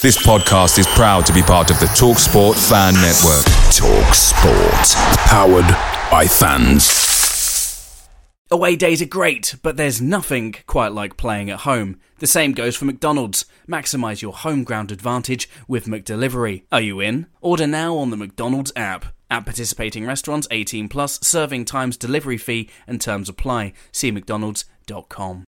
This podcast is proud to be part of the TalkSport Fan Network. TalkSport. Powered by fans. Away days are great, but there's nothing quite like playing at home. The same goes for McDonald's. Maximise your home ground advantage with McDelivery. Are you in? Order now on the McDonald's app. At participating restaurants, 18 plus, serving times, delivery fee and terms apply. See mcdonalds.com.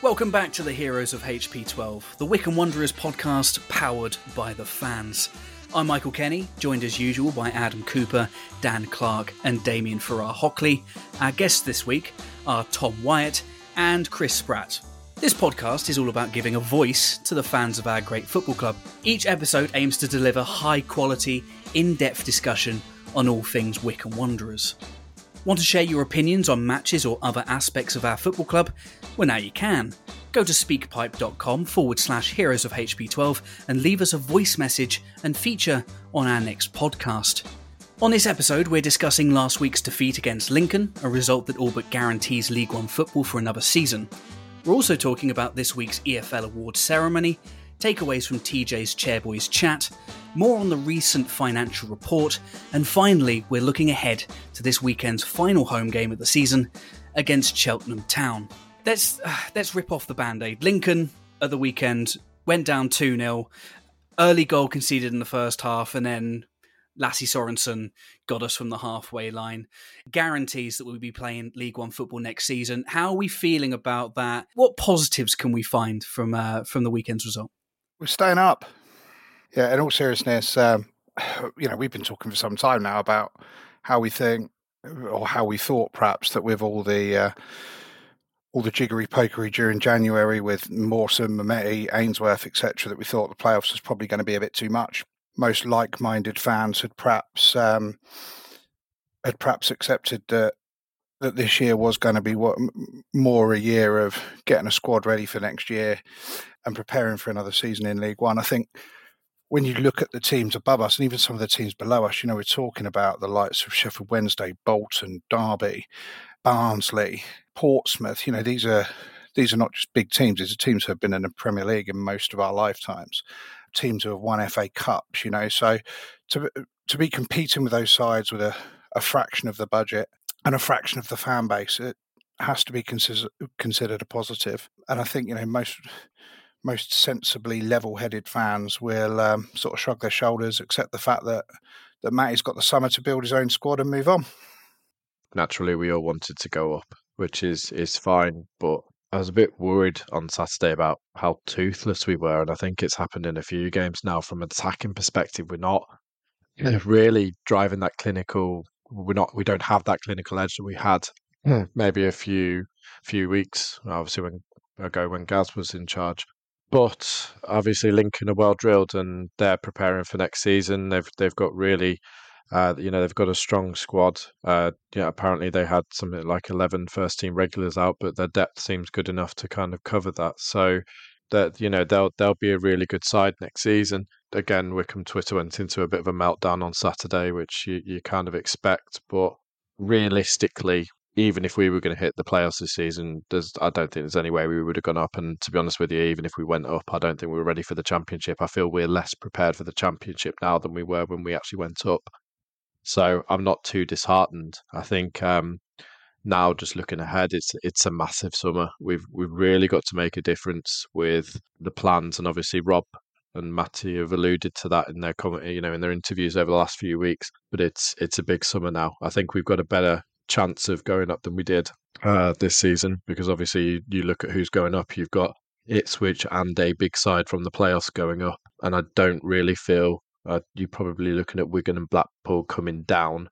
Welcome back to the Heroes of HP12, the Wycombe Wanderers podcast powered by the fans. I'm Michael Kenny, joined as usual by Adam Cooper, Dan Clark and Damien Farrar-Hockley. Our guests this week are Tom Wyatt and Chris Spratt. This podcast is all about giving a voice to the fans of our great football club. Each episode aims to deliver high-quality, in-depth discussion on all things Wycombe Wanderers. Want to share your opinions on matches or other aspects of our football club? Well, now you can. Go to speakpipe.com/heroesofhp12 and leave us a voice message and feature on our next podcast. On this episode, we're discussing last week's defeat against Lincoln, a result that all but guarantees League One football for another season. We're also talking about this week's EFL award ceremony, takeaways from TJ's Chairboys chat, more on the recent financial report, and finally, we're looking ahead to this weekend's final home game of the season against Cheltenham Town. Let's rip off the Band-Aid. Lincoln at the weekend went down 2-0, early goal conceded in the first half, and then Lassie Sorensen got us from the halfway line. Guarantees that we'll be playing League One football next season. How are we feeling about that? What positives can we find from the weekend's result? We're staying up. Yeah, in all seriousness, we've been talking for some time now about how we think, or how we thought perhaps, that with all the jiggery-pokery during January with Mawson, Mehmeti, Ainsworth, etc., that we thought the playoffs was probably going to be a bit too much. Most like-minded fans had perhaps accepted that this year was going to be more a year of getting a squad ready for next year and preparing for another season in League One. I think when you look at the teams above us and even some of the teams below us, we're talking about the likes of Sheffield Wednesday, Bolton, Derby, Barnsley, Portsmouth. These are not just big teams. These are teams who have been in the Premier League in most of our lifetimes, teams who have won FA Cups. So to be competing with those sides with a fraction of the budget and a fraction of the fan base, it has to be considered a positive. And I think, most sensibly level-headed fans will sort of shrug their shoulders, accept the fact that Matty's got the summer to build his own squad and move on. Naturally, we all wanted to go up, which is fine, but I was a bit worried on Saturday about how toothless we were, and I think it's happened in a few games now. From an attacking perspective, we're not really driving that clinical... We don't have that clinical edge that we had maybe a few weeks, obviously, when Gaz was in charge. But obviously, Lincoln are well drilled and they're preparing for next season. They've got really, they've got a strong squad. Apparently they had something like 11 first team regulars out, but their depth seems good enough to kind of cover that. So that they'll be a really good side next season. Again, Wycombe Twitter went into a bit of a meltdown on Saturday, which you kind of expect. But realistically, even if we were going to hit the playoffs this season, I don't think there's any way we would have gone up. And to be honest with you, even if we went up, I don't think we were ready for the championship. I feel we're less prepared for the championship now than we were when we actually went up. So I'm not too disheartened. I think now, just looking ahead, it's a massive summer. We've really got to make a difference with the plans, and obviously Rob and Matty have alluded to that in their in their interviews over the last few weeks. But it's a big summer now. I think we've got a better chance of going up than we did this season, because obviously you look at who's going up. You've got Ipswich and a big side from the playoffs going up, and I don't really feel you're probably looking at Wigan and Blackpool coming down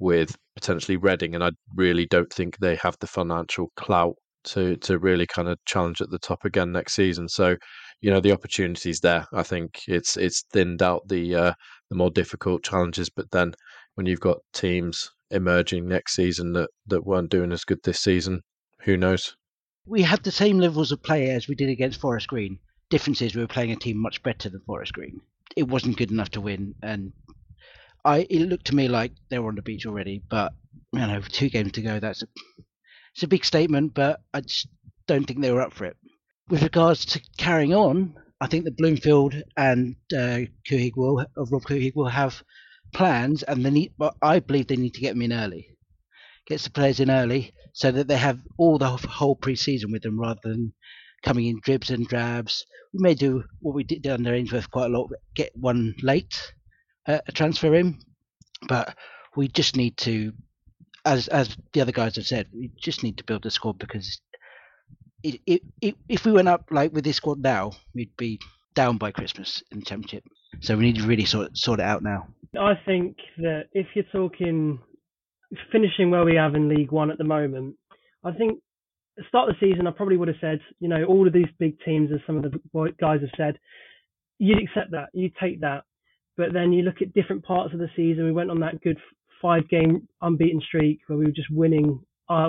with potentially Reading, and I really don't think they have the financial clout to really kind of challenge at the top again next season. So you know, the opportunities there. I think it's thinned out the more difficult challenges. But then when you've got teams emerging next season that weren't doing as good this season, who knows? We had the same levels of play as we did against Forest Green. Difference is we were playing a team much better than Forest Green. It wasn't good enough to win, and it looked to me like they were on the beach already. But you know, 2 games to go, it's a big statement, but I just don't think they were up for it. With regards to carrying on, I think that Bloomfield and Rob Couhig will have plans, and I believe they need to get them in early. Gets the players in early so that they have all the whole pre-season with them rather than coming in dribs and drabs. We may do what we did down there in Ainsworth quite a lot, get one late, a transfer in, but we just need to, as the other guys have said, we just need to build the squad, because if we went up like with this squad now, we'd be down by Christmas in the Championship. So we need to really sort it out now. I think that if you're talking finishing where we have in League One at the moment, I think at the start of the season I probably would have said, you know, all of these big teams, as some of the guys have said, you'd accept that, you'd take that. But then you look at different parts of the season. We went on that good 5-game unbeaten streak where we were just winning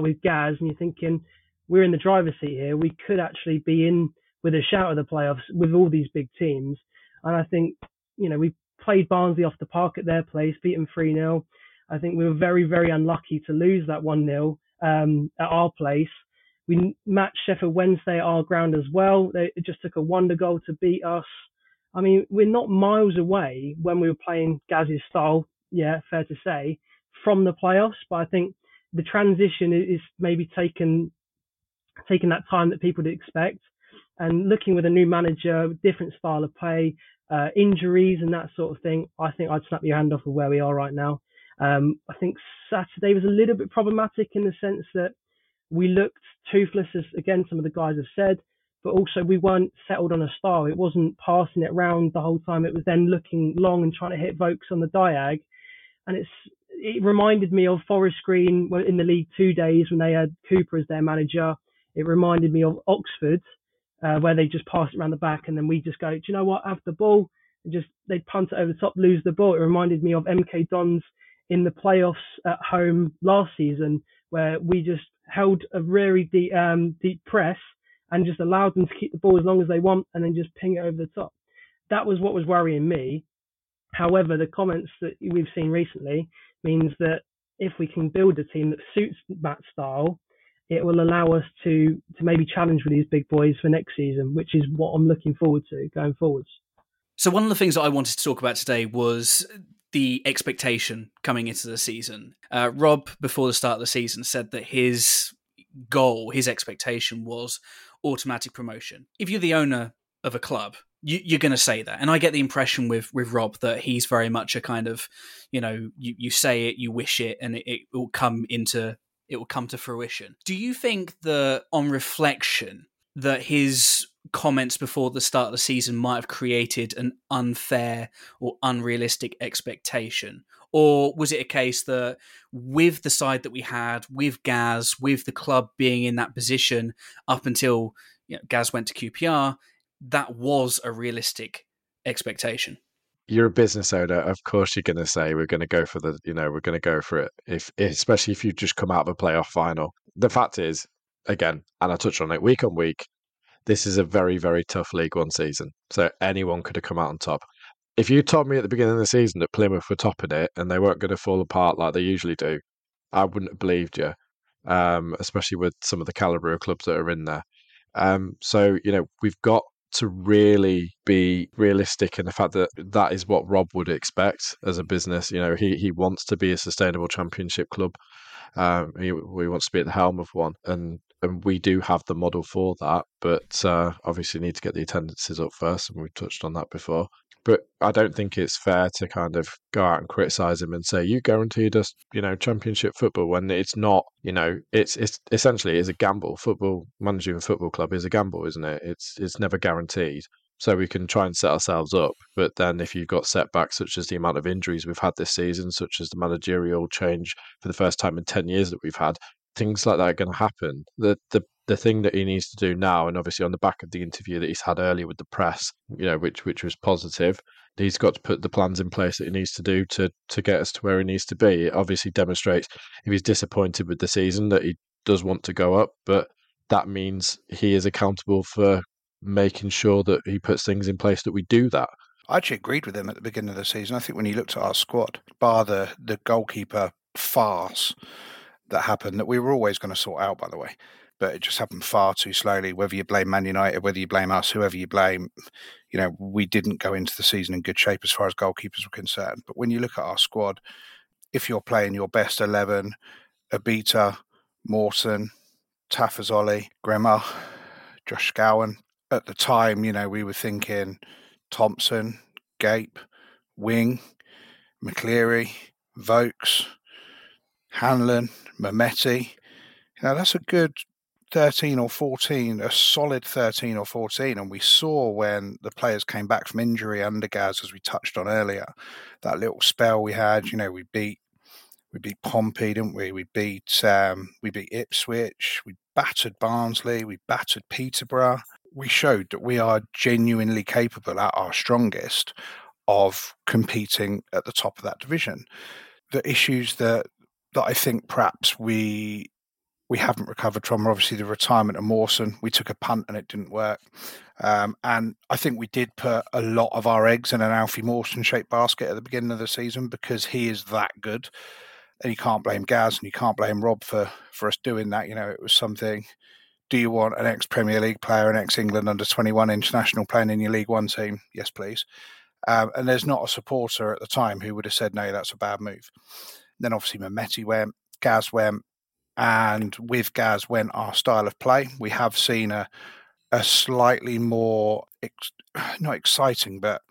with Gaz, and you're thinking, we're in the driver's seat here. We could actually be in with a shout of the playoffs with all these big teams. And I think, you know, we played Barnsley off the park at their place, beat them 3-0. I think we were very, very unlucky to lose that 1-0 at our place. We matched Sheffield Wednesday at our ground as well. It just took a wonder goal to beat us. I mean, we're not miles away when we were playing Gaz's style, yeah, fair to say, from the playoffs. But I think the transition is maybe taking that time that people would expect. And looking with a new manager, different style of play, injuries and that sort of thing, I think I'd snap your hand off of where we are right now. I think Saturday was a little bit problematic in the sense that we looked toothless, as again some of the guys have said, but also we weren't settled on a style. It wasn't passing it round the whole time. It was then looking long and trying to hit Vokes on the diag. And it reminded me of Forest Green in the League 2 days when they had Cooper as their manager. It reminded me of Oxford, where they just passed it around the back and then we just go, do you know what, have the ball. And just they'd punt it over the top, lose the ball. It reminded me of MK Dons in the playoffs at home last season, where we just held a very deep press and just allowed them to keep the ball as long as they want and then just ping it over the top. That was what was worrying me. However, the comments that we've seen recently means that if we can build a team that suits that style, it will allow us to maybe challenge with these big boys for next season, which is what I'm looking forward to going forwards. So one of the things that I wanted to talk about today was the expectation coming into the season. Rob, before the start of the season, said that his goal, his expectation was automatic promotion. If you're the owner of a club, you're going to say that. And I get the impression with Rob that he's very much a kind of, you know, you say it, you wish it, and it will come to fruition. Do you think that on reflection that his comments before the start of the season might have created an unfair or unrealistic expectation? Or was it a case that with the side that we had, with Gaz, with the club being in that position up until, you know, Gaz went to QPR, that was a realistic expectation? You're a business owner, of course you're going to say we're going to go for it. Especially if you just come out of a playoff final. The fact is, again, and I touched on it week on week, this is a very, very tough League One season. So anyone could have come out on top. If you told me at the beginning of the season that Plymouth were topping it and they weren't going to fall apart like they usually do, I wouldn't have believed you, especially with some of the calibre of clubs that are in there. So, you know, we've got to really be realistic in the fact that that is what Rob would expect as a business. You know, he wants to be a sustainable Championship club. He wants to be at the helm of one, and we do have the model for that, but obviously need to get the attendances up first, and we've touched on that before. But I don't think it's fair to kind of go out and criticise him and say, you guaranteed us, you know, Championship football, when it's not, you know, it's essentially is a gamble. Football, managing a football club is a gamble, isn't it? It's never guaranteed. So we can try and set ourselves up, but then if you've got setbacks such as the amount of injuries we've had this season, such as the managerial change for the first time in 10 years that we've had, things like that are going to happen. The thing that he needs to do now, and obviously on the back of the interview that he's had earlier with the press, you know, which was positive, he's got to put the plans in place that he needs to do to get us to where he needs to be. It obviously demonstrates, if he's disappointed with the season, that he does want to go up, but that means he is accountable for making sure that he puts things in place that we do that. I actually agreed with him at the beginning of the season. I think when you looked at our squad, bar the goalkeeper farce that happened, that we were always going to sort out, by the way, but it just happened far too slowly. Whether you blame Man United, whether you blame us, whoever you blame, you know, we didn't go into the season in good shape as far as goalkeepers were concerned. But when you look at our squad, if you're playing your best 11, Abita, Mawson, Tafazoli, Gremmer, Josh Gowan, at the time, you know, we were thinking Thompson, Gape, Wing, McCleary, Vokes, Hanlon, Mehmeti. Now that's a good 13 or 14, a solid 13 or 14. And we saw when the players came back from injury under Gaz, as we touched on earlier, that little spell we had, you know, we beat Pompey, didn't we? We beat Ipswich, we battered Barnsley, we battered Peterborough. We showed that we are genuinely capable at our strongest of competing at the top of that division. The issues that I think perhaps we haven't recovered from, obviously the retirement of Mawson. We took a punt and it didn't work. And I think we did put a lot of our eggs in an Alfie Mawson-shaped basket at the beginning of the season because he is that good. And you can't blame Gaz and you can't blame Rob for us doing that. You know, it was something. Do you want an ex-Premier League player, an ex-England under-21 international playing in your League One team? Yes, please. And there's not a supporter at the time who would have said, no, that's a bad move. And then obviously Mehmeti went, Gaz went, and with Gaz went our style of play. We have seen a slightly more, not exciting, but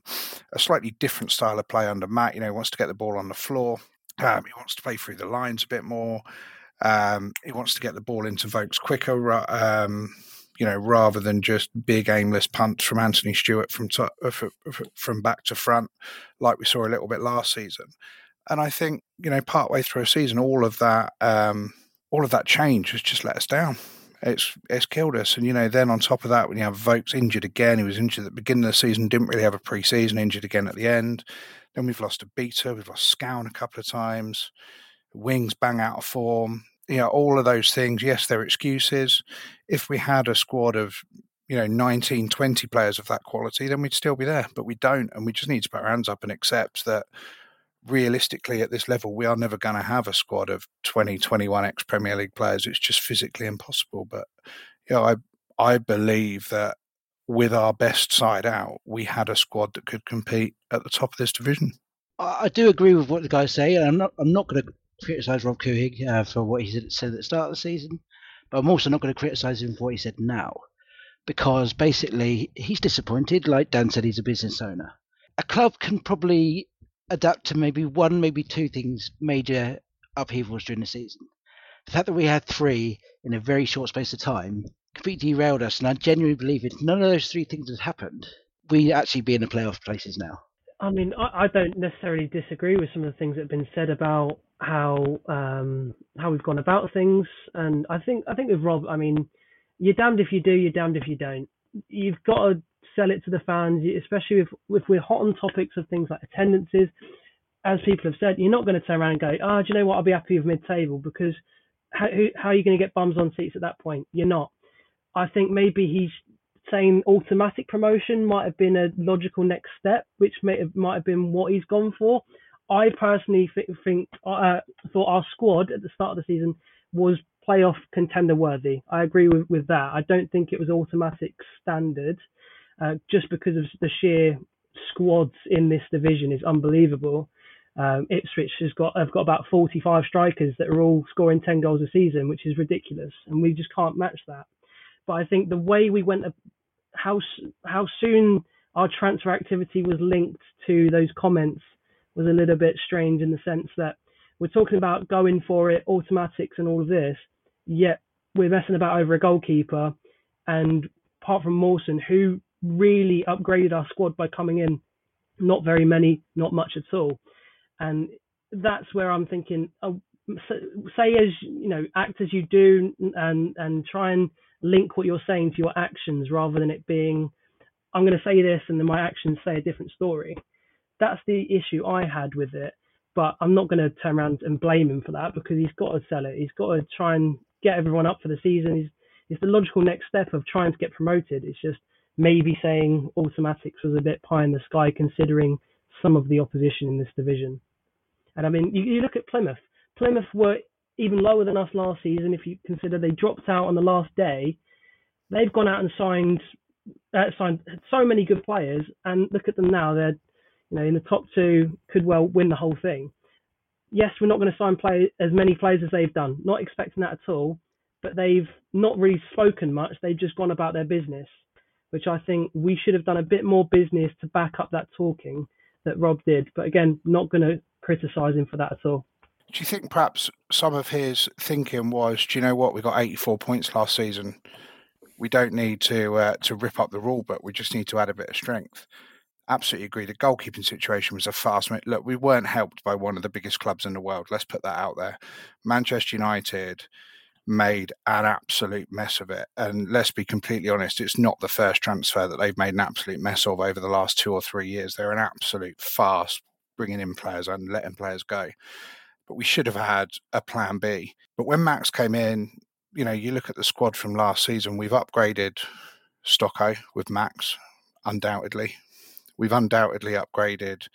a slightly different style of play under Matt. You know, he wants to get the ball on the floor. He wants to play through the lines a bit more. He wants to get the ball into Vokes quicker, you know, rather than just big aimless punts from Anthony Stewart from back to front, like we saw a little bit last season. And I think, you know, partway through a season, all of that change has just let us down. It's killed us. And, you know, then on top of that, when you have Vokes injured again, he was injured at the beginning of the season, didn't really have a pre-season, injured again at the end. Then we've lost Abita, we've lost Scown a couple of times. Wing's bang out of form. You know, all of those things, yes, they're excuses. If we had a squad of, you know, 19, 20 players of that quality, then we'd still be there. But we don't, and we just need to put our hands up and accept that realistically at this level, we are never going to have a squad of 20, 21 ex-Premier League players. It's just physically impossible. But, you know, I believe that with our best side out, we had a squad that could compete at the top of this division. I do agree with what the guys say, and I'm not going to criticise Rob Couhig for what he said at the start of the season, but I'm also not going to criticise him for what he said now, because basically he's disappointed. Like Dan said, he's a business owner. A club can probably adapt to maybe one, maybe two things, major upheavals during the season. The fact that we had three in a very short space of time completely derailed us, and I genuinely believe if none of those three things had happened, we'd actually be in the playoff places now. I mean, I don't necessarily disagree with some of the things that have been said about how we've gone about things, and I think with Rob, I mean, you're damned if you do, you're damned if you don't. You've got to sell it to the fans, especially if we're hot on topics of things like attendances. As people have said, you're not going to turn around and go, do you know what, I'll be happy with mid-table, because how are you going to get bums on seats at that point? You're not. I think maybe he's saying automatic promotion might have been a logical next step, which might have been what he's gone for. I personally thought our squad at the start of the season was playoff contender worthy. I agree with that. I don't think it was automatic standard, just because of the sheer squads in this division is unbelievable. Ipswich have got about 45 strikers that are all scoring 10 goals a season, which is ridiculous, and we just can't match that. But I think the way we went, how soon our transfer activity was linked to those comments, was a little bit strange, in the sense that we're talking about going for it, automatics and all of this, yet we're messing about over a goalkeeper. And apart from Mawson, who really upgraded our squad by coming in, not very many, not much at all. And that's where I'm thinking, say as you know, act as you do, and try and link what you're saying to your actions rather than it being, I'm going to say this and then my actions say a different story. That's the issue I had with it. But I'm not going to turn around and blame him for that, because he's got to sell it. He's got to try and get everyone up for the season. It's the logical next step of trying to get promoted. It's just maybe saying automatics was a bit pie in the sky considering some of the opposition in this division. And I mean, you look at Plymouth. Plymouth were even lower than us last season. If you consider they dropped out on the last day, they've gone out and signed so many good players. And look at them now. They're, you know, in the top two, could well win the whole thing. Yes, we're not going to sign as many players as they've done. Not expecting that at all. But they've not really spoken much. They've just gone about their business, which I think we should have done a bit more business to back up that talking that Rob did. But again, not going to criticise him for that at all. Do you think perhaps some of his thinking was, do you know what, we got 84 points last season. We don't need to rip up the rule, but we just need to add a bit of strength. Absolutely agree. The goalkeeping situation was a farce. Look, we weren't helped by one of the biggest clubs in the world. Let's put that out there. Manchester United made an absolute mess of it. And let's be completely honest, it's not the first transfer that they've made an absolute mess of over the last 2 or 3 years. They're an absolute farce, bringing in players and letting players go. But we should have had a plan B. But when Max came in, you know, you look at the squad from last season, we've upgraded Stocko with Max, undoubtedly. We've undoubtedly upgraded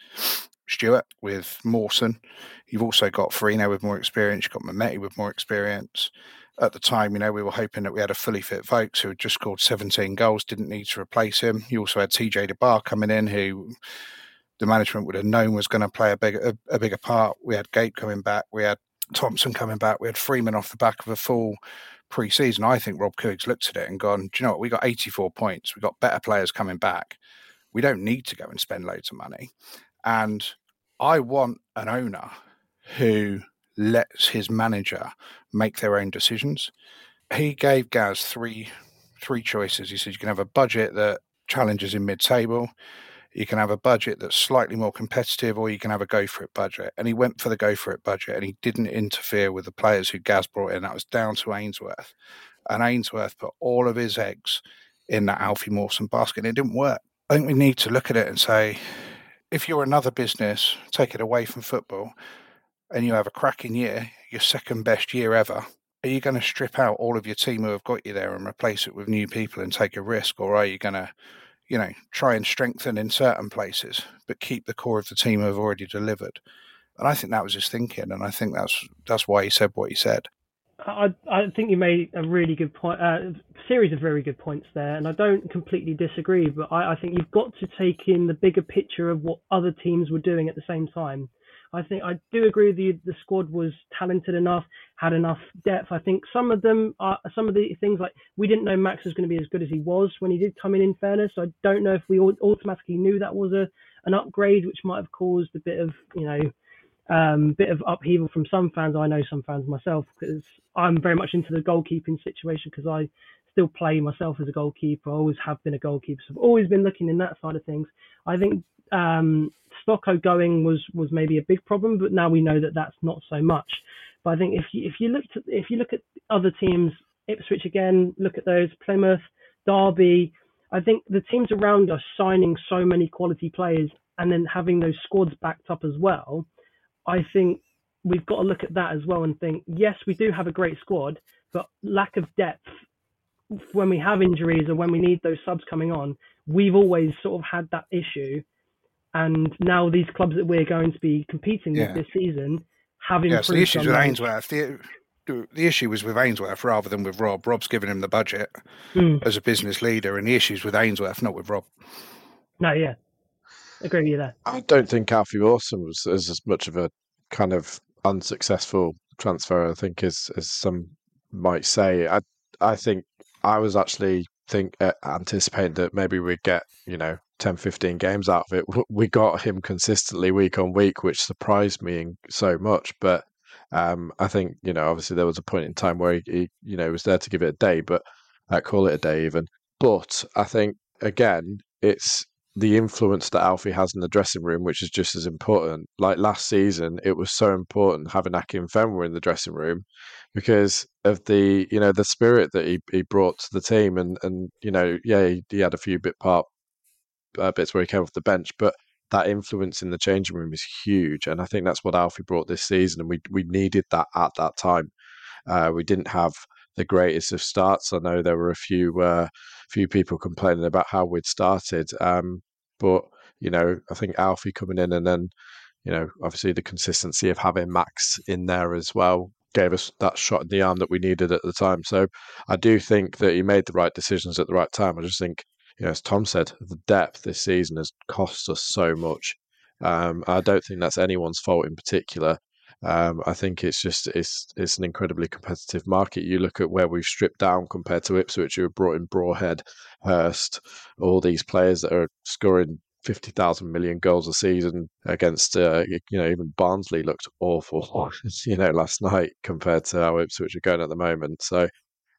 Stewart with Mawson. You've also got Farina with more experience. You've got Mehmeti with more experience. At the time, you know, we were hoping that we had a fully fit Vokes who had just scored 17 goals, didn't need to replace him. You also had TJ DeBar coming in, who the management would have known was going to play a bigger part. We had Gape coming back. We had Thompson coming back. We had Freeman off the back of a full pre-season. I think Rob Couhig's looked at it and gone, do you know what, we got 84 points. We got better players coming back. We don't need to go and spend loads of money. And I want an owner who lets his manager make their own decisions. He gave Gaz three choices. He said, you can have a budget that challenges in mid-table, you can have a budget that's slightly more competitive, or you can have a go-for-it budget. And he went for the go-for-it budget, and he didn't interfere with the players who Gaz brought in. That was down to Ainsworth. And Ainsworth put all of his eggs in that Alfie Mawson basket, and it didn't work. I think we need to look at it and say, if you're another business, take it away from football, and you have a cracking year, your second best year ever, are you going to strip out all of your team who have got you there and replace it with new people and take a risk? Or are you going to, you know, try and strengthen in certain places, but keep the core of the team who have already delivered? And I think that was his thinking. And I think that's why he said what he said. I think you made a really good point, series of very good points there, and I don't completely disagree, but I think you've got to take in the bigger picture of what other teams were doing at the same time. I think I do agree with you, the squad was talented enough, had enough depth. I think some of the things, like, we didn't know Max was going to be as good as he was when he did come in fairness. So I don't know if we automatically knew that was an upgrade, which might have caused a bit of, you know, bit of upheaval from some fans. I know some fans myself, because I'm very much into the goalkeeping situation, because I still play myself as a goalkeeper. I always have been a goalkeeper, so I've always been looking in that side of things. I think Stocko going was maybe a big problem, but now we know that that's not so much. But I think if you look at other teams, Ipswich again, look at those, Plymouth, Derby, I think the teams around us signing so many quality players and then having those squads backed up as well, I think we've got to look at that as well and think, yes, we do have a great squad, but lack of depth, when we have injuries or when we need those subs coming on, we've always sort of had that issue. And now these clubs that we're going to be competing with this season have improved. Yes, the issues with Ainsworth. The issue was with Ainsworth rather than with Rob. Rob's given him the budget as a business leader, and the issue's with Ainsworth, not with Rob. No, yeah. Agree with you there. I don't think Alfie Mawson was as much of a kind of unsuccessful transfer, I think, as some might say. I think I was actually anticipating that maybe we'd get, you know, 10, 15 games out of it. We got him consistently week on week, which surprised me so much. But I think, you know, obviously there was a point in time where he you know, was there to give it a day, but call it a day even. But I think, again, it's the influence that Alfie has in the dressing room, which is just as important. Like last season, it was so important having Akinfenwa in the dressing room because of the, you know, the spirit that he brought to the team. And you know, yeah, he had a few bits where he came off the bench, but that influence in the changing room is huge. And I think that's what Alfie brought this season. And we needed that at that time. We didn't have the greatest of starts. I know there were a few people complaining about how we'd started, but you know, I think Alfie coming in and then, you know, obviously the consistency of having Max in there as well gave us that shot in the arm that we needed at the time. So I do think that he made the right decisions at the right time. I just think, you know, as Tom said, the depth this season has cost us so much. I don't think that's anyone's fault in particular. I think it's just it's an incredibly competitive market. You look at where we've stripped down compared to Ipswich, who have brought in Brawhead, Hurst, all these players that are scoring 50,000 million goals a season against, you know, even Barnsley looked awful, you know, last night compared to how Ipswich are going at the moment. So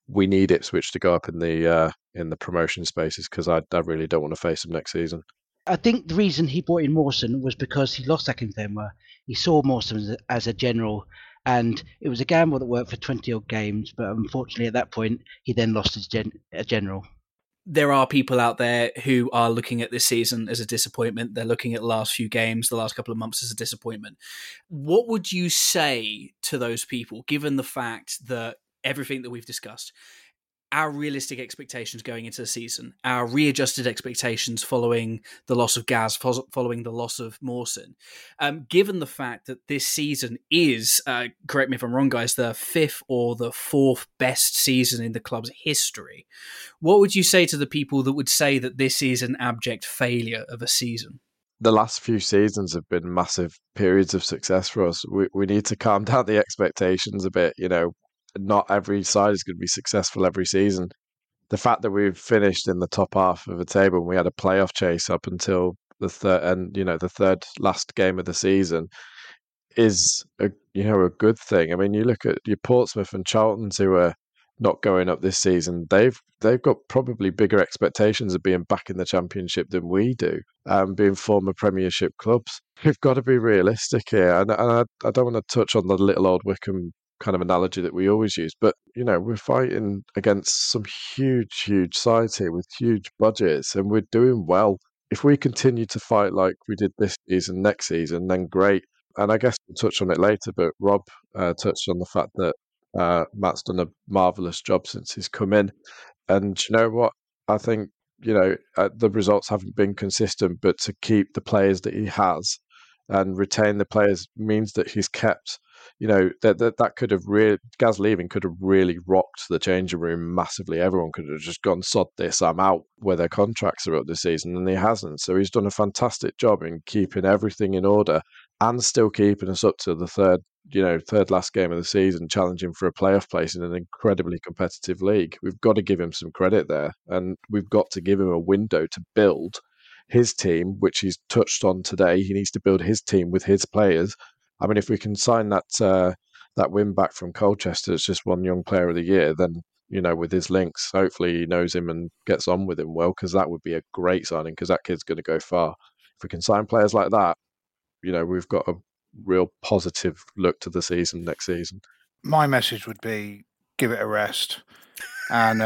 we need Ipswich to go up in the promotion spaces because I really don't want to face them next season. I think the reason he brought in Mawson was because he lost Akinfenwa. He saw Mawson as a general, and it was a gamble that worked for 20-odd games, but unfortunately at that point, he then lost his general. There are people out there who are looking at this season as a disappointment. They're looking at the last few games, the last couple of months as a disappointment. What would you say to those people, given the fact that everything that we've discussed, our realistic expectations going into the season, our readjusted expectations following the loss of Gaz, following the loss of Mawson, given the fact that this season is, correct me if I'm wrong, guys, the fifth or the fourth best season in the club's history, what would you say to the people that would say that this is an abject failure of a season? The last few seasons have been massive periods of success for us. We need to calm down the expectations a bit, you know. Not every side is going to be successful every season. The fact that we've finished in the top half of the table and we had a playoff chase up until the third last game of the season is a good thing. I mean, you look at your Portsmouth and Charlton's who are not going up this season. They've got probably bigger expectations of being back in the Championship than we do, being former Premiership clubs. We've got to be realistic here, and I don't want to touch on the little old Wycombe kind of analogy that we always use, but you know, we're fighting against some huge sides here with huge budgets, and we're doing well. If we continue to fight like we did this season, next season, then great. And I guess we'll touch on it later, but Rob touched on the fact that Matt's done a marvellous job since he's come in, and you know what, I think, you know, the results haven't been consistent, but to keep the players that he has and retain the players means that he's kept, you know, that could have really, Gaz leaving could have really rocked the changing room massively. Everyone could have just gone, sod this, I'm out, where their contracts are up this season, and he hasn't. So he's done a fantastic job in keeping everything in order and still keeping us up to the third last game of the season, challenging for a playoff place in an incredibly competitive league. We've got to give him some credit there, and we've got to give him a window to build his team, which he's touched on today. He needs to build his team with his players. I mean, if we can sign that win back from Colchester, it's just one young player of the year, then, you know, with his links, hopefully he knows him and gets on with him well, because that would be a great signing, because that kid's going to go far. If we can sign players like that, you know, we've got a real positive look to the season next season. My message would be, give it a rest and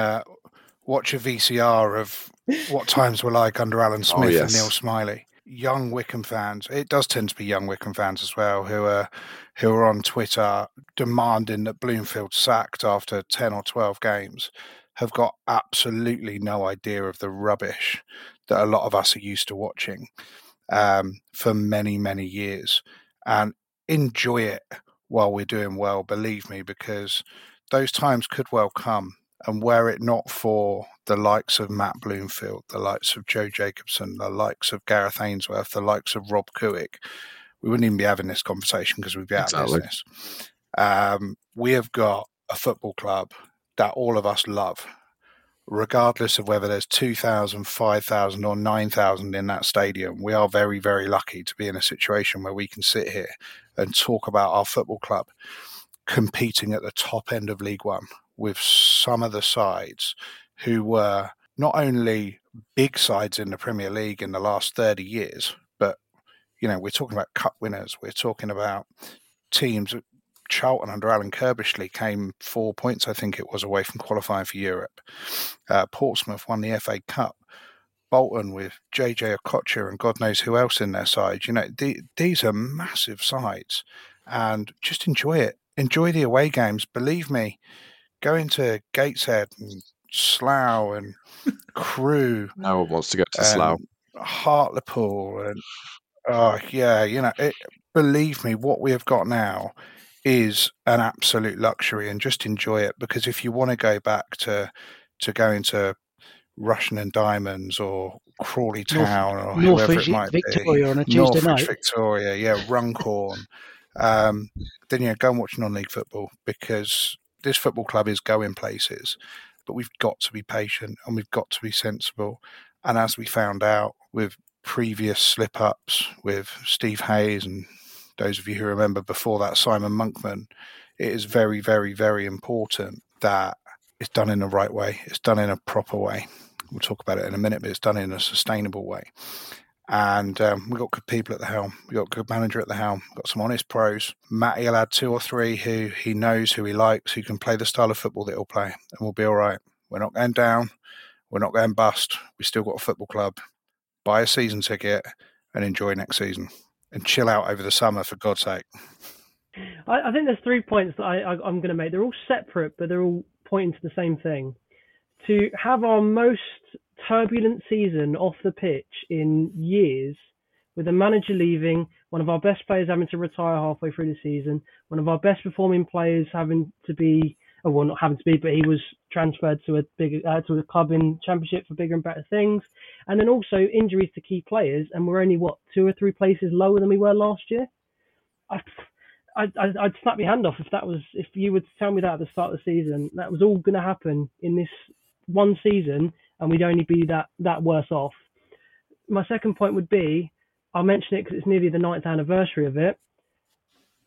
watch a VCR of what times were like under Alan Smith and Neil Smiley. Young Wycombe fans, it does tend to be young Wycombe fans as well, who are on Twitter demanding that Bloomfield sacked after 10 or 12 games, have got absolutely no idea of the rubbish that a lot of us are used to watching for many, many years. And enjoy it while we're doing well, believe me, because those times could well come. And were it not for the likes of Matt Bloomfield, the likes of Joe Jacobson, the likes of Gareth Ainsworth, the likes of Rob Couhig, we wouldn't even be having this conversation because we'd be out of business. We have got a football club that all of us love, regardless of whether there's 2,000, 5,000 or 9,000 in that stadium. We are very, very lucky to be in a situation where we can sit here and talk about our football club competing at the top end of League One with some of the sides who were not only big sides in the Premier League in the last 30 years, but, you know, we're talking about cup winners. We're talking about teams. Charlton under Alan Kirbishley came 4 points, I think it was, away from qualifying for Europe. Portsmouth won the FA Cup. Bolton with JJ Okocha and God knows who else in their side. You know, these are massive sides, and just enjoy it. Enjoy the away games. Believe me, going to Gateshead and Slough and Crewe. No one wants to go to Slough. Hartlepool and, you know, believe me, what we have got now is an absolute luxury, and just enjoy it, because if you want to go back to going to Russian and Diamonds or Crawley Town or whoever it might be, Victoria on a Tuesday night, Victoria, yeah, Runcorn, then go and watch non-league football, because this football club is going places. But we've got to be patient and we've got to be sensible. And as we found out with previous slip-ups with Steve Hayes and those of you who remember before that, Simon Monkman, it is very, very, very important that it's done in the right way. It's done in a proper way. We'll talk about it in a minute, but it's done in a sustainable way. And we've got good people at the helm. We've got a good manager at the helm. We've got some honest pros. Matty will add two or three who he knows, who he likes, who can play the style of football that he'll play, and we'll be all right. We're not going down. We're not going bust. We've still got a football club. Buy a season ticket and enjoy next season. And chill out over the summer, for God's sake. I think there's 3 points that I'm going to make. They're all separate, but they're all pointing to the same thing. To have our most turbulent season off the pitch in years, with a manager leaving, one of our best players having to retire halfway through the season, one of our best performing players having to be, well, not having to be, but he was transferred to a club in Championship for bigger and better things. And then also injuries to key players, and we're only, two or three places lower than we were last year? I'd snap my hand off if you were to tell me that at the start of the season. That was all going to happen in this one season, and we'd only be that worse off. My second point would be, I'll mention it because it's nearly the 9th anniversary of it,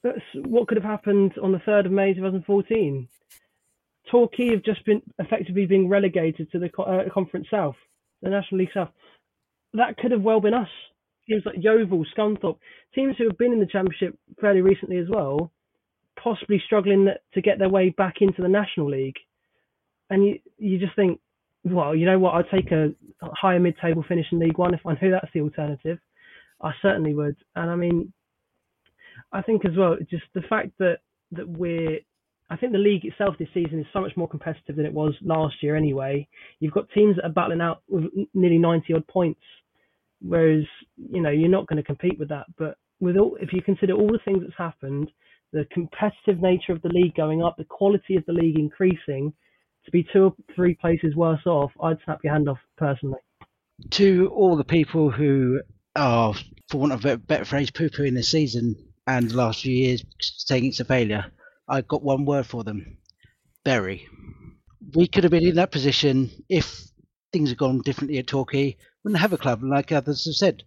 but what could have happened on the 3rd of May 2014? Torquay have just been effectively being relegated to the Conference South, the National League South. That could have well been us. Teams like Yeovil, Scunthorpe, teams who have been in the Championship fairly recently as well, possibly struggling to get their way back into the National League. And you just think, well, you know what? I'd take a higher mid-table finish in League One if I knew that's the alternative. I certainly would. And I mean, I think as well, just the fact that I think the league itself this season is so much more competitive than it was last year anyway. You've got teams that are battling out with nearly 90-odd points, whereas, you know, you're not going to compete with that. But if you consider all the things that's happened, the competitive nature of the league going up, the quality of the league increasing, to be two or three places worse off, I'd snap your hand off personally. To all the people who are, for want of a better phrase, poo-pooing this season and the last few years taking it to failure, I've got one word for them: bury. We could have been in that position if things had gone differently at Torquay. Wouldn't have a club, and like others have said,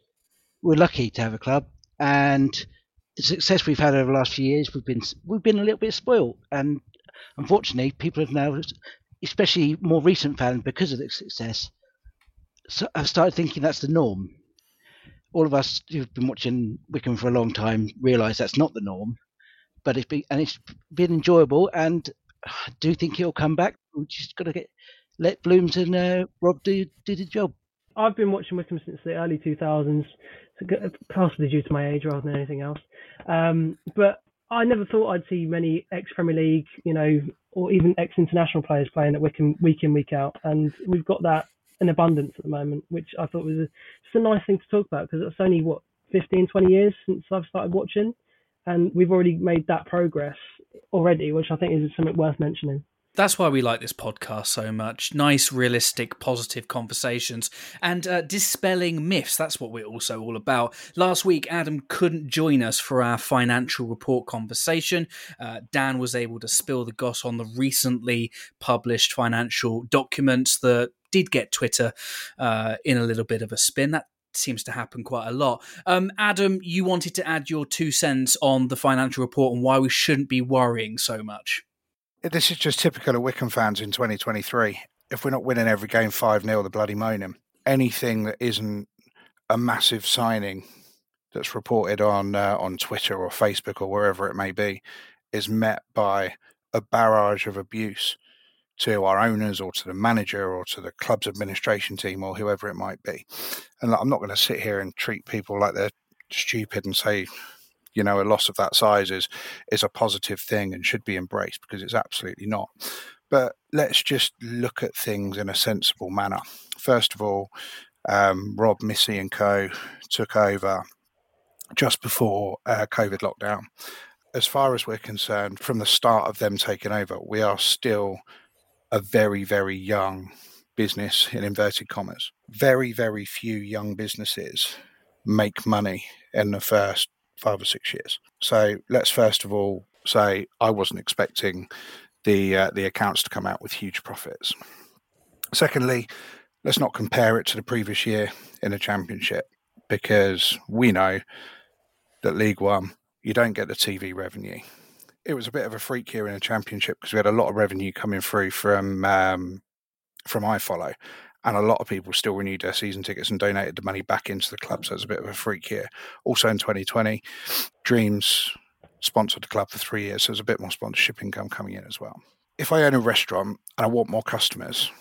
we're lucky to have a club, and the success we've had over the last few years, we've been a little bit spoiled, and unfortunately, people have now, especially more recent fans, because of the success, so have started thinking that's the norm. All of us who've been watching Wycombe for a long time realise that's not the norm. But it's been enjoyable, and I do think it'll come back. We've just got to let Blooms and Rob do the job. I've been watching Wycombe since the early 2000s, possibly due to my age rather than anything else. But I never thought I'd see many ex-Premier League, you know, or even ex-international players playing at Wycombe week in, week out. And we've got that in abundance at the moment, which I thought was just a nice thing to talk about, because it's only, 15, 20 years since I've started watching. And we've already made that progress already, which I think is something worth mentioning. That's why we like this podcast so much. Nice, realistic, positive conversations and dispelling myths. That's what we're also all about. Last week, Adam couldn't join us for our financial report conversation. Dan was able to spill the goss on the recently published financial documents that did get Twitter in a little bit of a spin. That seems to happen quite a lot. Adam, you wanted to add your 2 cents on the financial report and why we shouldn't be worrying so much. This is just typical of Wycombe fans in 2023. if we're not winning every game 5-0, the bloody moan him. Anything that isn't a massive signing that's reported on Twitter or Facebook or wherever it may be is met by a barrage of abuse to our owners or to the manager or to the club's administration team or whoever it might be. And I'm not going to sit here and treat people like they're stupid and say, you know, a loss of that size is a positive thing and should be embraced, because it's absolutely not. But let's just look at things in a sensible manner. First of all, Rob, Missy and co took over just before COVID lockdown. As far as we're concerned, from the start of them taking over, we are still a very, very young business, in inverted commas. Very, very few young businesses make money in the first 5 or 6 years. So let's first of all say I wasn't expecting the accounts to come out with huge profits. Secondly, let's not compare it to the previous year in a championship, because we know that League One, you don't get the TV revenue. It was a bit of a freak year in a championship because we had a lot of revenue coming through from iFollow, and a lot of people still renewed their season tickets and donated the money back into the club. So it's a bit of a freak year. Also in 2020, Dreams sponsored the club for 3 years, so there's a bit more sponsorship income coming in as well. If I own a restaurant and I want more customers,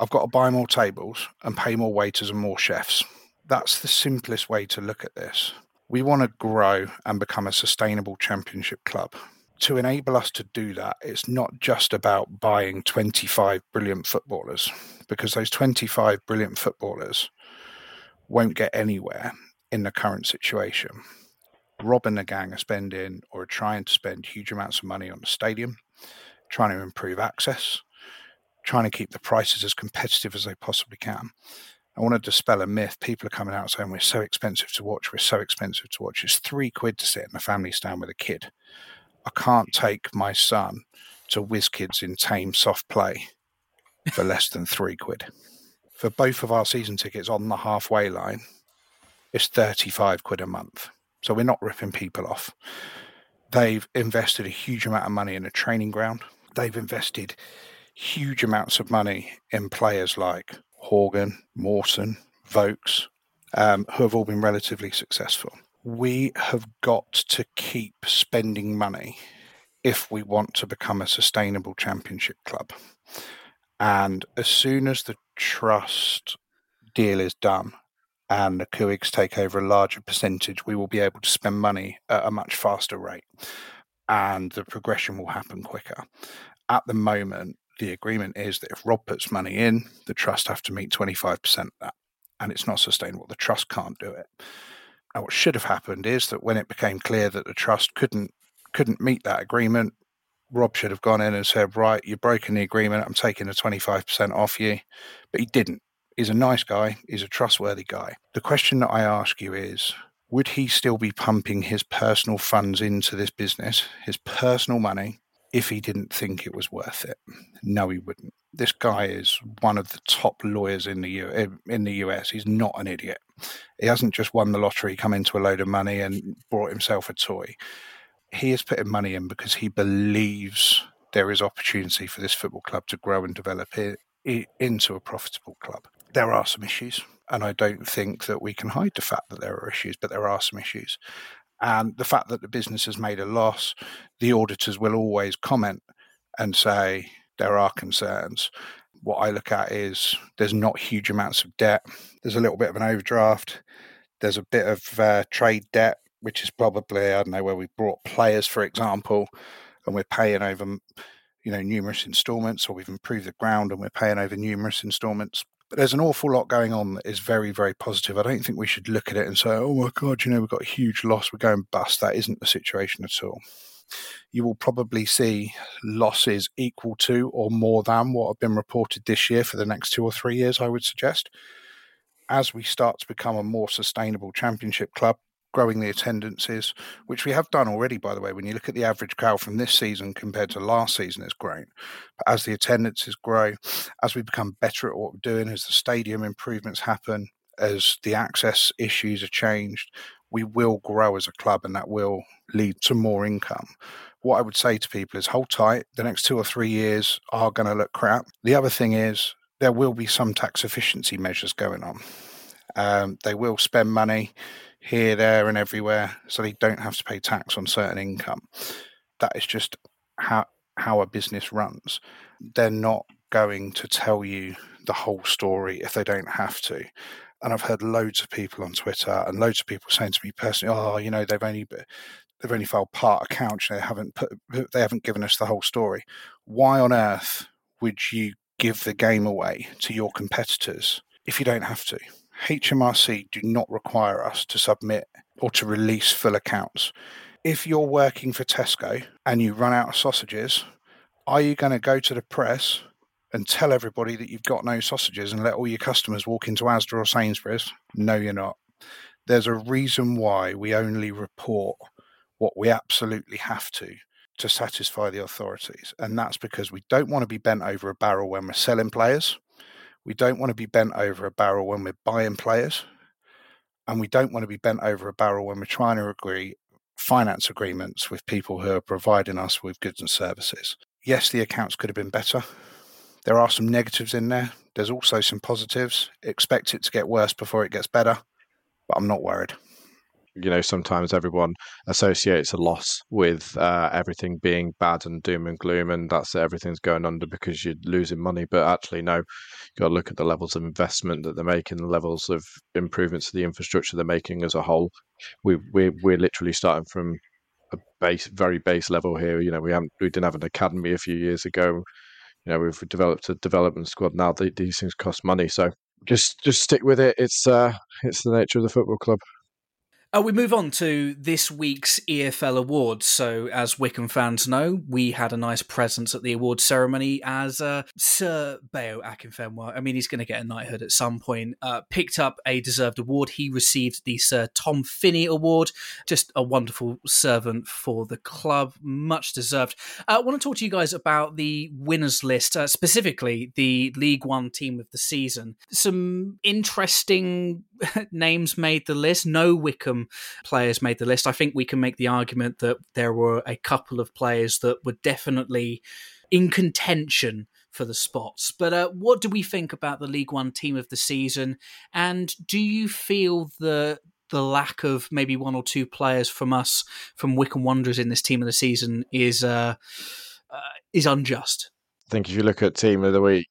I've got to buy more tables and pay more waiters and more chefs. That's the simplest way to look at this. We want to grow and become a sustainable championship club. To enable us to do that, it's not just about buying 25 brilliant footballers, because those 25 brilliant footballers won't get anywhere in the current situation. Rob and the gang are spending, or are trying to spend, huge amounts of money on the stadium, trying to improve access, trying to keep the prices as competitive as they possibly can. I want to dispel a myth. People are coming out saying, we're so expensive to watch. We're so expensive to watch. It's £3 to sit in a family stand with a kid. I can't take my son to WizKids in Tame soft play for less than £3. For both of our season tickets on the halfway line, it's £35 a month. So we're not ripping people off. They've invested a huge amount of money in a training ground. They've invested huge amounts of money in players like Horgan, Mawson, Vokes, who have all been relatively successful. We have got to keep spending money if we want to become a sustainable championship club. And as soon as the trust deal is done and the Couhigs take over a larger percentage, we will be able to spend money at a much faster rate, and the progression will happen quicker. At the moment, the agreement is that if Rob puts money in, the trust have to meet 25% of that, and it's not sustainable. The trust can't do it. Now, what should have happened is that when it became clear that the trust couldn't meet that agreement, Rob should have gone in and said, right, you've broken the agreement, I'm taking the 25% off you. But he didn't. He's a nice guy. He's a trustworthy guy. The question that I ask you is, would he still be pumping his personal funds into this business, his personal money, if he didn't think it was worth it? No, he wouldn't. This guy is one of the top lawyers in the US. He's not an idiot. He hasn't just won the lottery, come into a load of money and bought himself a toy. He is putting money in because he believes there is opportunity for this football club to grow and develop it into a profitable club. There are some issues, and I don't think that we can hide the fact that there are issues, but there are some issues. And the fact that the business has made a loss, the auditors will always comment and say there are concerns. What I look at is there's not huge amounts of debt. There's a little bit of an overdraft. There's a bit of trade debt, which is probably, I don't know, where we brought players, for example, and we're paying over, numerous instalments, or we've improved the ground and we're paying over numerous instalments. But there's an awful lot going on that is very, very positive. I don't think we should look at it and say, oh my God, we've got a huge loss, we're going bust. That isn't the situation at all. You will probably see losses equal to or more than what have been reported this year for the next 2 or 3 years, I would suggest. As we start to become a more sustainable championship club, growing the attendances, which we have done already, by the way. When you look at the average crowd from this season compared to last season, it's grown. But as the attendances grow, as we become better at what we're doing, as the stadium improvements happen, as the access issues are changed, we will grow as a club and that will lead to more income. What I would say to people is hold tight. The next 2 or 3 years are going to look crap. The other thing is there will be some tax efficiency measures going on. They will spend money here, there and everywhere so they don't have to pay tax on certain income. That is just how a business runs. They're not going to tell you the whole story if they don't have to. And I've heard loads of people on Twitter and loads of people saying to me personally, oh, you know, they've only filed part accounts. They haven't given us the whole story. Why on earth would you give the game away to your competitors if you don't have to? HMRC do not require us to submit or to release full accounts. If you're working for Tesco and you run out of sausages, are you going to go to the press and tell everybody that you've got no sausages and let all your customers walk into Asda or Sainsbury's? No, you're not. There's a reason why we only report what we absolutely have to satisfy the authorities. And that's because we don't want to be bent over a barrel when we're selling players. We don't want to be bent over a barrel when we're buying players. And we don't want to be bent over a barrel when we're trying to agree finance agreements with people who are providing us with goods and services. Yes, the accounts could have been better. There are some negatives in there. There's also some positives. Expect it to get worse before it gets better, but I'm not worried. You know, sometimes everyone associates a loss with everything being bad and doom and gloom, and that's everything's going under because you're losing money. But actually, no, you've got to look at the levels of investment that they're making, the levels of improvements to the infrastructure they're making as a whole. We're literally starting from a very base level here. You know, we didn't have an academy a few years ago. You know, we've developed a development squad now. These things cost money, so just stick with it. It's the nature of the football club. We move on to this week's EFL Awards. So, as Wycombe fans know, we had a nice presence at the awards ceremony as Sir Bayo Akinfenwa. I mean, he's going to get a knighthood at some point. Picked up a deserved award. He received the Sir Tom Finney Award. Just a wonderful servant for the club. Much deserved. I want to talk to you guys about the winners list, specifically the League One team of the season. Some interesting names made the list. No Wycombe players made the list. I think we can make the argument that there were a couple of players that were definitely in contention for the spots. But what do we think about the League One team of the season? And do you feel the lack of maybe one or two players from us, from Wycombe Wanderers in this team of the season is unjust? I think if you look at team of the week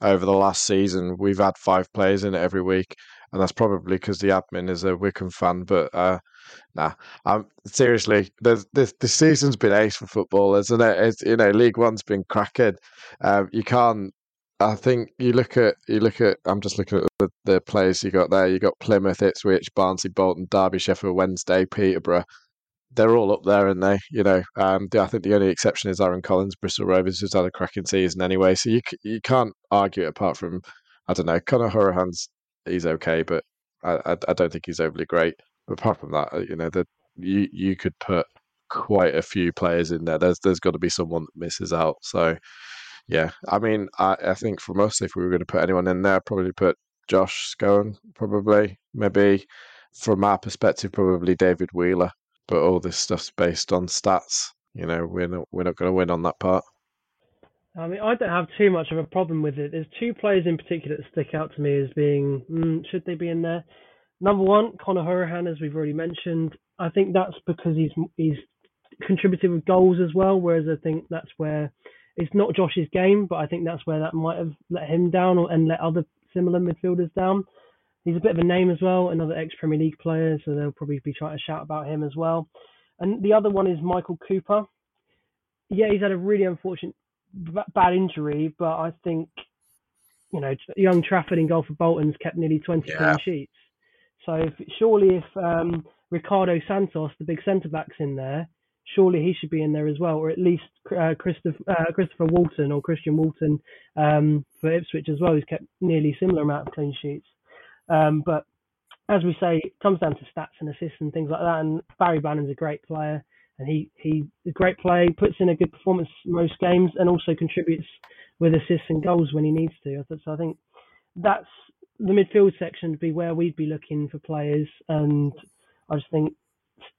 over the last season, we've had 5 players in it every week. And that's probably because the admin is a Wycombe fan. But seriously, the season's been ace for footballers, and it's, you know, League One's been cracking. You can't. I think you look at. I'm just looking at the players you got there. You got Plymouth, Ipswich, Barnsley, Bolton, Derby, Sheffield Wednesday, Peterborough. They're all up there, aren't they? You know, I think the only exception is Aaron Collins, Bristol Rovers, who's had a cracking season anyway. So you can't argue it apart from, I don't know, Conor Hourihan's. He's okay, but I don't think he's overly great. But apart from that, you know, you could put quite a few players in there. There's got to be someone that misses out. So, yeah, I mean, I think from us, if we were going to put anyone in there, probably put Josh Scowen, maybe from our perspective, probably David Wheeler. But all this stuff's based on stats. You know, we're not going to win on that part. I mean, I don't have too much of a problem with it. There's 2 players in particular that stick out to me as being, should they be in there? Number 1, Conor Hourihan, as we've already mentioned. I think that's because he's contributed with goals as well, whereas I think that's where it's not Josh's game, but I think that's where that might have let him down and let other similar midfielders down. He's a bit of a name as well, another ex-Premier League player, so they'll probably be trying to shout about him as well. And the other one is Michael Cooper. Yeah, he's had a really unfortunate bad injury, but I think, you know, young Trafford in goal for Bolton's kept nearly 20 clean sheets. So surely if Ricardo Santos, the big centre-back's in there, surely he should be in there as well, or at least Christopher Walton or Christian Walton for Ipswich as well, who's kept nearly similar amount of clean sheets. But as we say, it comes down to stats and assists and things like that, and Barry Bannon's a great player. And he's a great player, puts in a good performance most games, and also contributes with assists and goals when he needs to. So I think that's the midfield section to be where we'd be looking for players. And I just think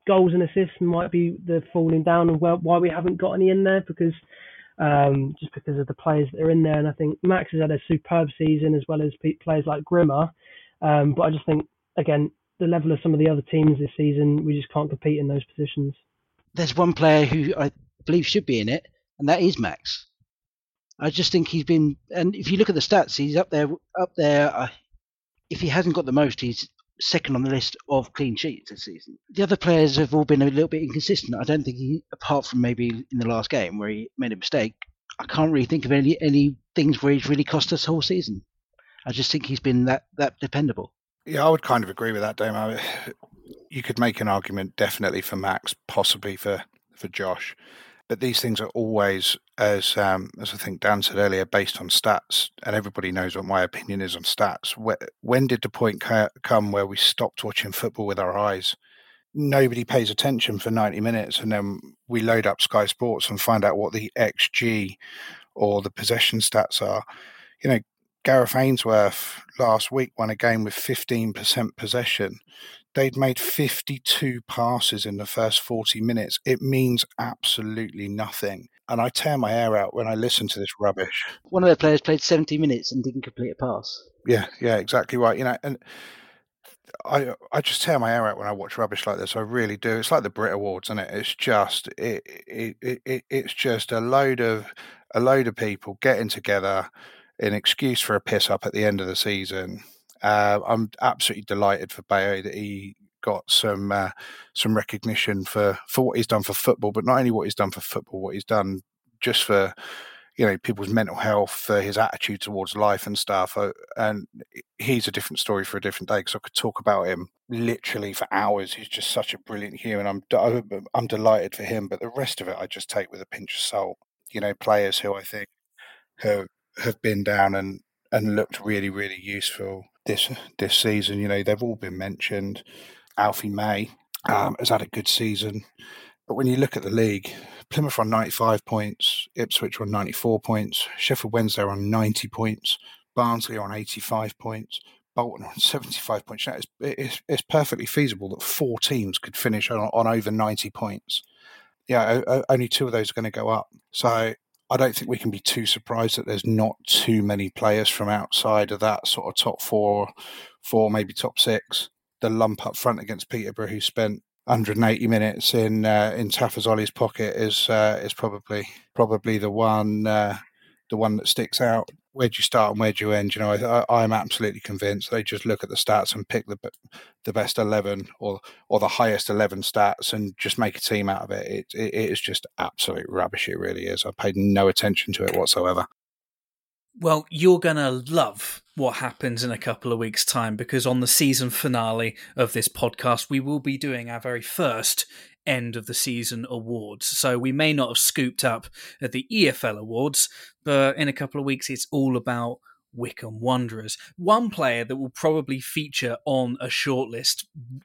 goals and assists might be the falling down and why we haven't got any in there, because just because of the players that are in there. And I think Max has had a superb season, as well as players like Grimmer. But I just think, again, the level of some of the other teams this season, we just can't compete in those positions. There's one player who I believe should be in it, and that is Max. I just think he's been, and if you look at the stats, he's up there. If he hasn't got the most, he's second on the list of clean sheets this season. The other players have all been a little bit inconsistent. I don't think he, apart from maybe in the last game where he made a mistake, I can't really think of any things where he's really cost us the whole season. I just think he's been that dependable. Yeah, I would kind of agree with that, Damo. You could make an argument definitely for Max, possibly for Josh. But these things are always, as I think Dan said earlier, based on stats. And everybody knows what my opinion is on stats. When did the point come where we stopped watching football with our eyes? Nobody pays attention for 90 minutes, and then we load up Sky Sports and find out what the XG or the possession stats are. You know, Gareth Ainsworth last week won a game with 15% possession. They'd made 52 passes in the first 40 minutes. It means absolutely nothing. And I tear my hair out when I listen to this rubbish. One of their players played 70 minutes and didn't complete a pass. Yeah, exactly right. You know, and I just tear my hair out when I watch rubbish like this. I really do. It's like the Brit Awards, isn't it? It's just it's just a load of people getting together, an excuse for a piss up at the end of the season. I'm absolutely delighted for Bayo that he got some recognition for what he's done for football, but not only what he's done for football, what he's done just for, you know, people's mental health, for his attitude towards life and stuff. And he's a different story for a different day, because I could talk about him literally for hours. He's just such a brilliant human. I'm delighted for him, but the rest of it I just take with a pinch of salt. You know, players who I think have been down and looked really, really useful this season. You know, they've all been mentioned. Alfie May has had a good season. But when you look at the league, Plymouth are on 95 points, Ipswich are on 94 points, Sheffield Wednesday are on 90 points, Barnsley are on 85 points, Bolton are on 75 points. Now, it's perfectly feasible that four teams could finish on over 90 points. Yeah, only two of those are going to go up. So I don't think we can be too surprised that there's not too many players from outside of that sort of top four, maybe top six. The lump up front against Peterborough, who spent 180 minutes in Tafazzoli's pocket, is probably the one that sticks out. Where do you start and where do you end? You know, I'm absolutely convinced they just look at the stats and pick the best 11 or the highest 11 stats and just make a team out of it. It is just absolute rubbish. It really is. I paid no attention to it whatsoever. Well, you're going to love what happens in a couple of weeks' time, because on the season finale of this podcast, we will be doing our very first end of the season awards. So we may not have scooped up at the EFL awards, but in a couple of weeks, it's all about Wycombe Wanderers. One player that will probably feature on a shortlist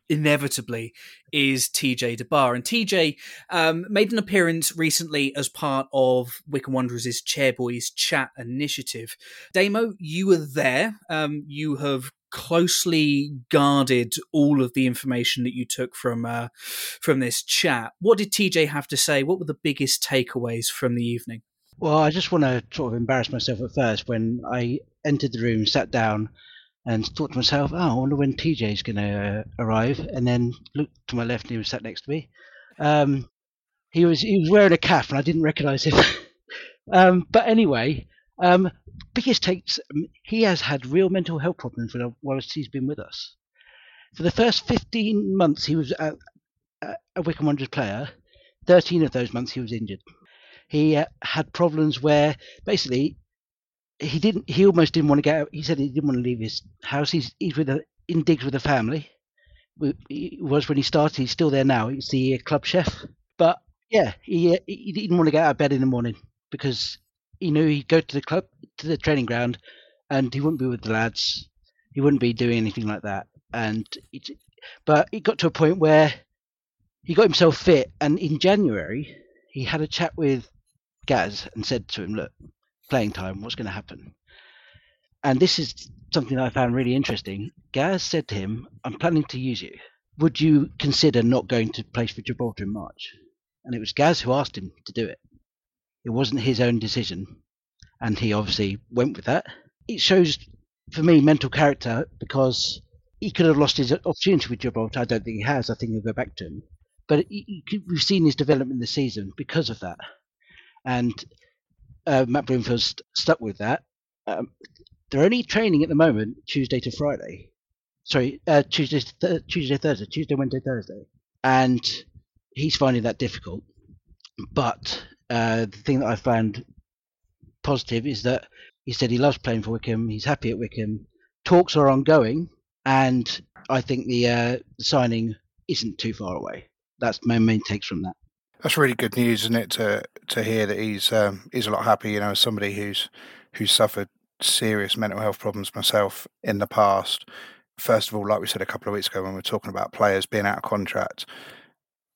inevitably is TJ DeBar. And TJ made an appearance recently as part of Wycombe Wanderers' Chairboys Chat initiative. Damo, you were there. You have closely guarded all of the information that you took from this chat. What did TJ have to say? What were the biggest takeaways from the evening? Well, I just want to sort of embarrass myself at first. When I entered the room, sat down and thought to myself, I wonder when TJ's going to arrive. And then looked to my left and he was sat next to me. He was wearing a cap and I didn't recognise him. But anyway, biggest takes, he has had real mental health problems whilst he's been with us. For the first 15 months he was a Wycombe Wanderers player, 13 of those months he was injured. He had problems where basically he almost didn't want to get out. He said he didn't want to leave his house. He's in digs with a family. He was when he started. He's still there now. He's the club chef. But yeah, he didn't want to get out of bed in the morning because he knew he'd go to the club, to the training ground, and he wouldn't be with the lads. He wouldn't be doing anything like that. But it got to a point where he got himself fit. And in January, he had a chat with Gaz and said to him, look, playing time, what's going to happen? And this is something that I found really interesting. Gaz said to him, I'm planning to use you. would you consider not going to play for Gibraltar in March? And it was Gaz who asked him to do it. It wasn't his own decision, and he obviously went with that. It shows, for me, mental character, because he could have lost his opportunity with Gibraltar. I don't think he has. I think he'll go back to him. But we've seen his development this season because of that. And Matt Bloomfield's stuck with that. They're only training at the moment Tuesday to Friday. Sorry, Tuesday, Wednesday, Thursday. And he's finding that difficult. But the thing that I found positive is that he said he loves playing for Wycombe. He's happy at Wycombe. Talks are ongoing. And I think the signing isn't too far away. That's my main takes from that. That's really good news, isn't it, to hear that he's a lot happier. You know, as somebody who's suffered serious mental health problems myself in the past. First of all, like we said a couple of weeks ago when we were talking about players being out of contract,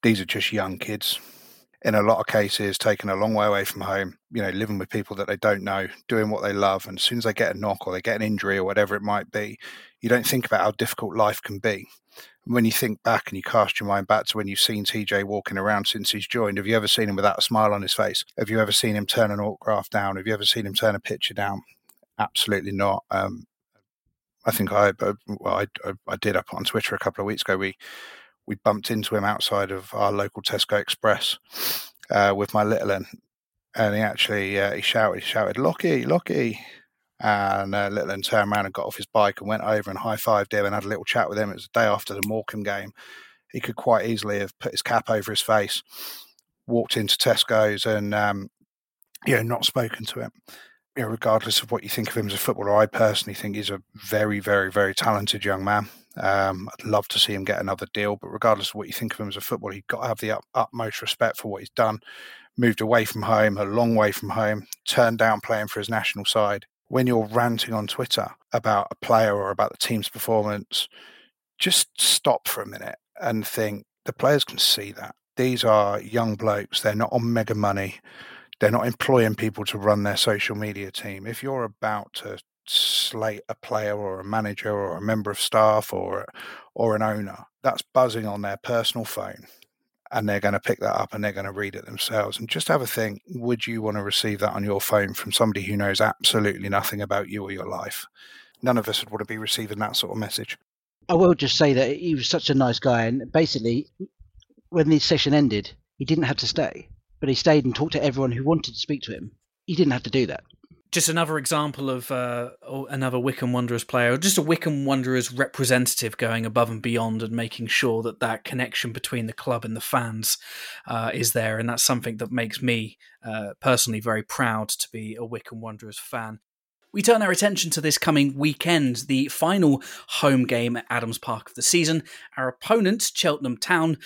these are just young kids. In a lot of cases, taken a long way away from home, you know, living with people that they don't know, doing what they love. And as soon as they get a knock or they get an injury or whatever it might be, you don't think about how difficult life can be. When you think back and you cast your mind back to when you've seen TJ walking around since he's joined, have you ever seen him without a smile on his face? Have you ever seen him turn an autograph down? Have you ever seen him turn a picture down? Absolutely not. I put on Twitter a couple of weeks ago, we bumped into him outside of our local Tesco Express with my little one, and he actually he shouted, "Lockie, Lockie!" And little one turned around and got off his bike and went over and high-fived him and had a little chat with him. It was the day after the Morecambe game. He could quite easily have put his cap over his face, walked into Tesco's, and not spoken to him. You know, regardless of what you think of him as a footballer, I personally think he's a very, very, very talented young man. I'd love to see him get another deal, but regardless of what you think of him as a footballer, you've got to have the utmost respect for what he's done. Moved away from home, a long way from home, turned down playing for his national side. When you're ranting on Twitter about a player or about the team's performance, just stop for a minute and think, the players can see that. These are young blokes. They're not on mega money. They're not employing people to run their social media team. If you're about to slate a player or a manager or a member of staff or an owner, that's buzzing on their personal phone, and they're going to pick that up and they're going to read it themselves. And just have a think, would you want to receive that on your phone from somebody who knows absolutely nothing about you or your life? None of us would want to be receiving that sort of message. I will just say that he was such a nice guy, and basically when the session ended, he didn't have to stay, but he stayed and talked to everyone who wanted to speak to him. He didn't have to do that. Just another example of another Wycombe Wanderers player, or just a Wycombe Wanderers representative going above and beyond and making sure that that connection between the club and the fans is there. And that's something that makes me personally very proud to be a Wycombe Wanderers fan. We turn our attention to this coming weekend, the final home game at Adams Park of the season. Our opponent, Cheltenham Town,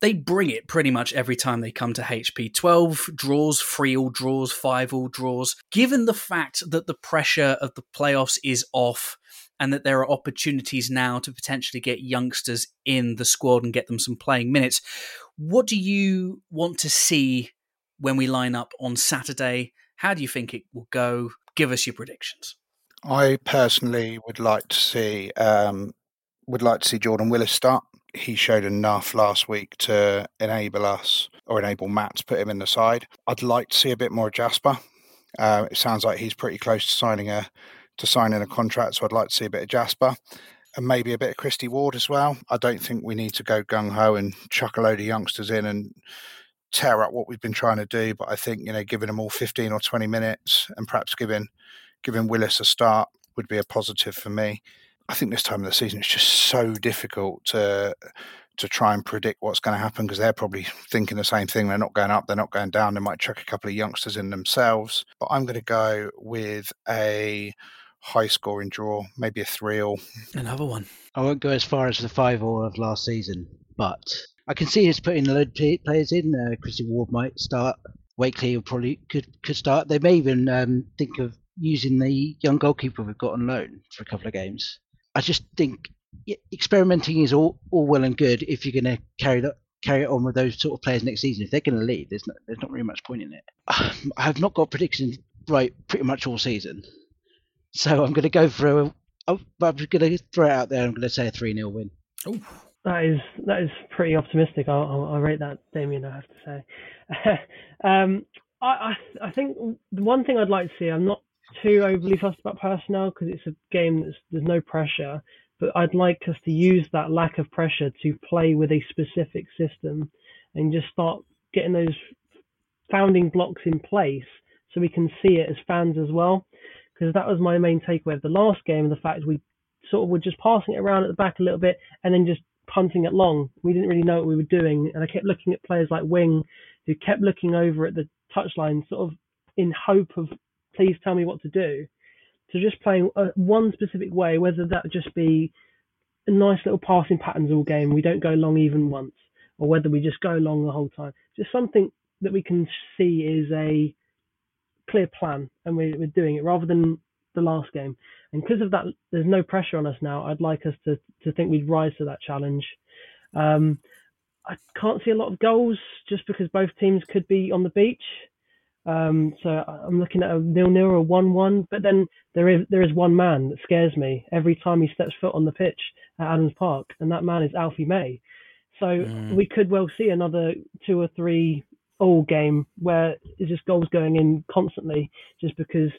they bring it pretty much every time they come to HP12. Draws, 3-all draws, 5-all draws. Given the fact that the pressure of the playoffs is off and that there are opportunities now to potentially get youngsters in the squad and get them some playing minutes, what do you want to see when we line up on Saturday? How do you think it will go? Give us your predictions. I personally would like to see Jordan Willis start. He showed enough last week to enable us, or enable Matt to put him in the side. I'd like to see a bit more of Jasper. It sounds like he's pretty close to signing a contract, so I'd like to see a bit of Jasper and maybe a bit of Christy Ward as well. I don't think we need to go gung ho and chuck a load of youngsters in and tear up what we've been trying to do, but I think, you know, giving them all 15 or 20 minutes and perhaps giving Willis a start would be a positive for me. I think this time of the season it's just so difficult to try and predict what's going to happen, because they're probably thinking the same thing. They're not going up, they're not going down. They might chuck a couple of youngsters in themselves, but I'm going to go with a high scoring draw, maybe a 3-all. Another one. I won't go as far as the 5-all of last season, but I can see us putting a load of players in. Christy Ward might start. Wakely probably could start. They may even think of using the young goalkeeper we've got on loan for a couple of games. I just think experimenting is all well and good if you're going to carry it on with those sort of players next season. If they're going to leave, there's not really much point in it. I have not got predictions right pretty much all season, so I'm going to go for I'm going to throw it out there. I'm going to say a 3-0 win. Oh. That is pretty optimistic. I'll rate that, Damien, I have to say. I think the one thing I'd like to see, I'm not too overly fussed about personnel because it's a game that's, there's no pressure, but I'd like us to use that lack of pressure to play with a specific system and just start getting those founding blocks in place so we can see it as fans as well, because that was my main takeaway of the last game, the fact we sort of were just passing it around at the back a little bit and then just punting it long. We didn't really know what we were doing, and I kept looking at players like Wing, who kept looking over at the touchline sort of in hope of, please tell me what to do. So just playing one specific way, whether that just be a nice little passing patterns all game, we don't go long even once, or whether we just go long the whole time. Just something that we can see is a clear plan, and we're doing it rather than the last game. And because of that, there's no pressure on us now. I'd like us to think we'd rise to that challenge. I can't see a lot of goals just because both teams could be on the beach. So I'm looking at a 0-0 or 1-1, but then there is one man that scares me every time he steps foot on the pitch at Adams Park, and that man is Alfie May. So we could well see another 2 or 3 all game where it's just goals going in constantly, just because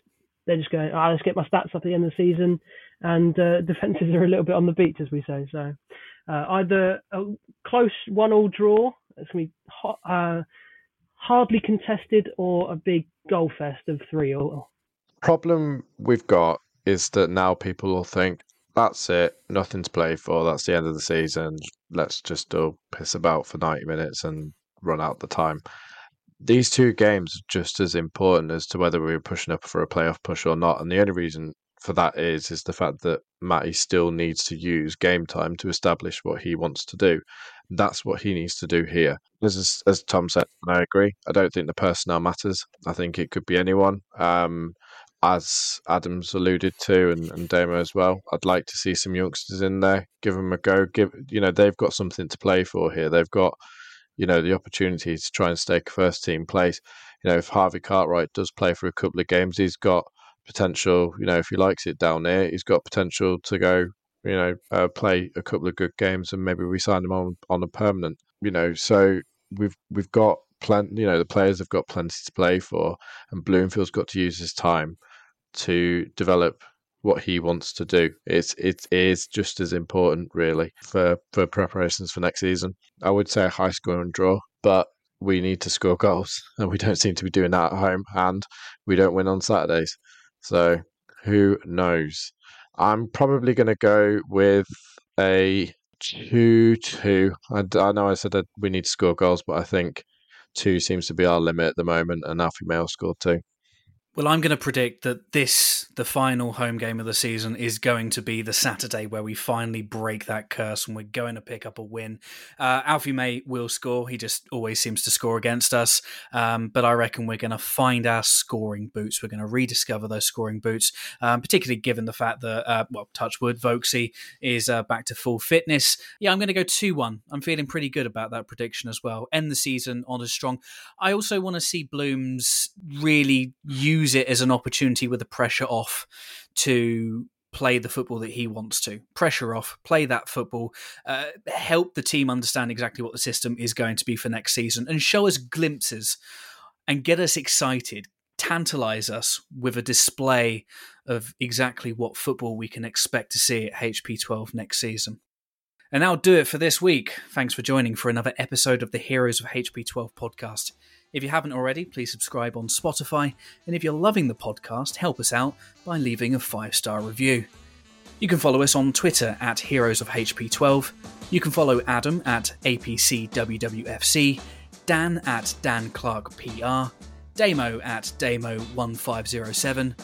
they're just going, let's get my stats up at the end of the season, and defences are a little bit on the beach, as we say. So either a close 1-1 draw, it's gonna be hot. Hardly contested, or a big goal fest of 3-3. Problem we've got is that now people will think, that's it, nothing to play for, that's the end of the season, let's just piss about for 90 minutes and run out the time. These two games are just as important as to whether we were pushing up for a playoff push or not, and the only reason for that is the fact that Matty still needs to use game time to establish what he wants to do. That's what he needs to do here. As Tom said, and I agree, I don't think the personnel matters. I think it could be anyone. As Adams alluded to, and Damo as well, I'd like to see some youngsters in there. Give them a go. They've got something to play for here. They've got, the opportunity to try and stake a first team place. If Harvey Cartwright does play for a couple of games, he's got potential. If he likes it down there, he's got potential to go, play a couple of good games, and maybe we sign them on a permanent. So we've got plenty. The players have got plenty to play for, and Bloomfield's got to use his time to develop what he wants to do. It is just as important, really, for preparations for next season. I would say a high scoring draw, but we need to score goals, and we don't seem to be doing that at home, and we don't win on Saturdays. So who knows? I'm probably going to go with a 2-2. I know I said that we need to score goals, but I think 2 seems to be our limit at the moment, and Alfie May will score 2. Well, I'm going to predict that the final home game of the season, is going to be the Saturday where we finally break that curse, and we're going to pick up a win. Alfie May will score. He just always seems to score against us. But I reckon we're going to find our scoring boots. We're going to rediscover those scoring boots, particularly given the fact that, touch wood, Vokesy is back to full fitness. Yeah, I'm going to go 2-1. I'm feeling pretty good about that prediction as well. End the season on a strong. I also want to see Blooms really use it as an opportunity with the pressure off to play the football that he wants to. Pressure off, play that football, help the team understand exactly what the system is going to be for next season, and show us glimpses and get us excited, tantalise us with a display of exactly what football we can expect to see at HP12 next season. And that'll do it for this week. Thanks for joining for another episode of the Heroes of HP12 podcast. If you haven't already, please subscribe on Spotify. And if you're loving the podcast, help us out by leaving a 5-star review. You can follow us on Twitter at Heroes of HP12. You can follow Adam at APCWWFC, Dan at Dan Clark PR, Damo at Damo1507,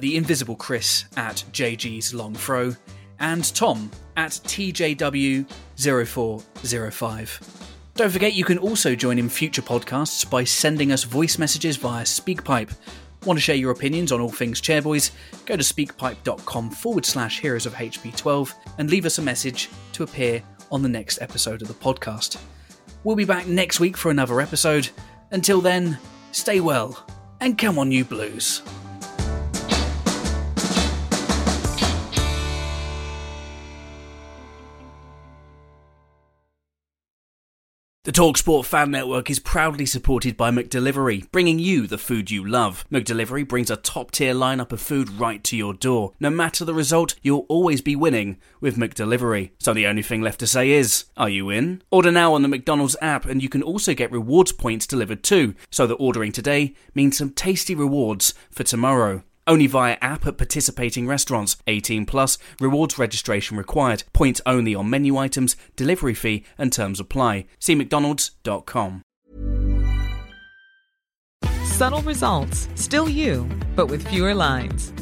the Invisible Chris at JG's Long Throw, and Tom at TJW0405. Don't forget, you can also join in future podcasts by sending us voice messages via SpeakPipe. Want to share your opinions on all things Chairboys? Go to speakpipe.com/Heroes of HP12 and leave us a message to appear on the next episode of the podcast. We'll be back next week for another episode. Until then, stay well and come on you Blues. The TalkSport Fan Network is proudly supported by McDelivery, bringing you the food you love. McDelivery brings a top-tier lineup of food right to your door. No matter the result, you'll always be winning with McDelivery. So the only thing left to say is, are you in? Order now on the McDonald's app, and you can also get rewards points delivered too, so that ordering today means some tasty rewards for tomorrow. Only via app at participating restaurants. 18 plus, rewards registration required. Points only on menu items, delivery fee and terms apply. See mcdonalds.com. Subtle results, still you, but with fewer lines.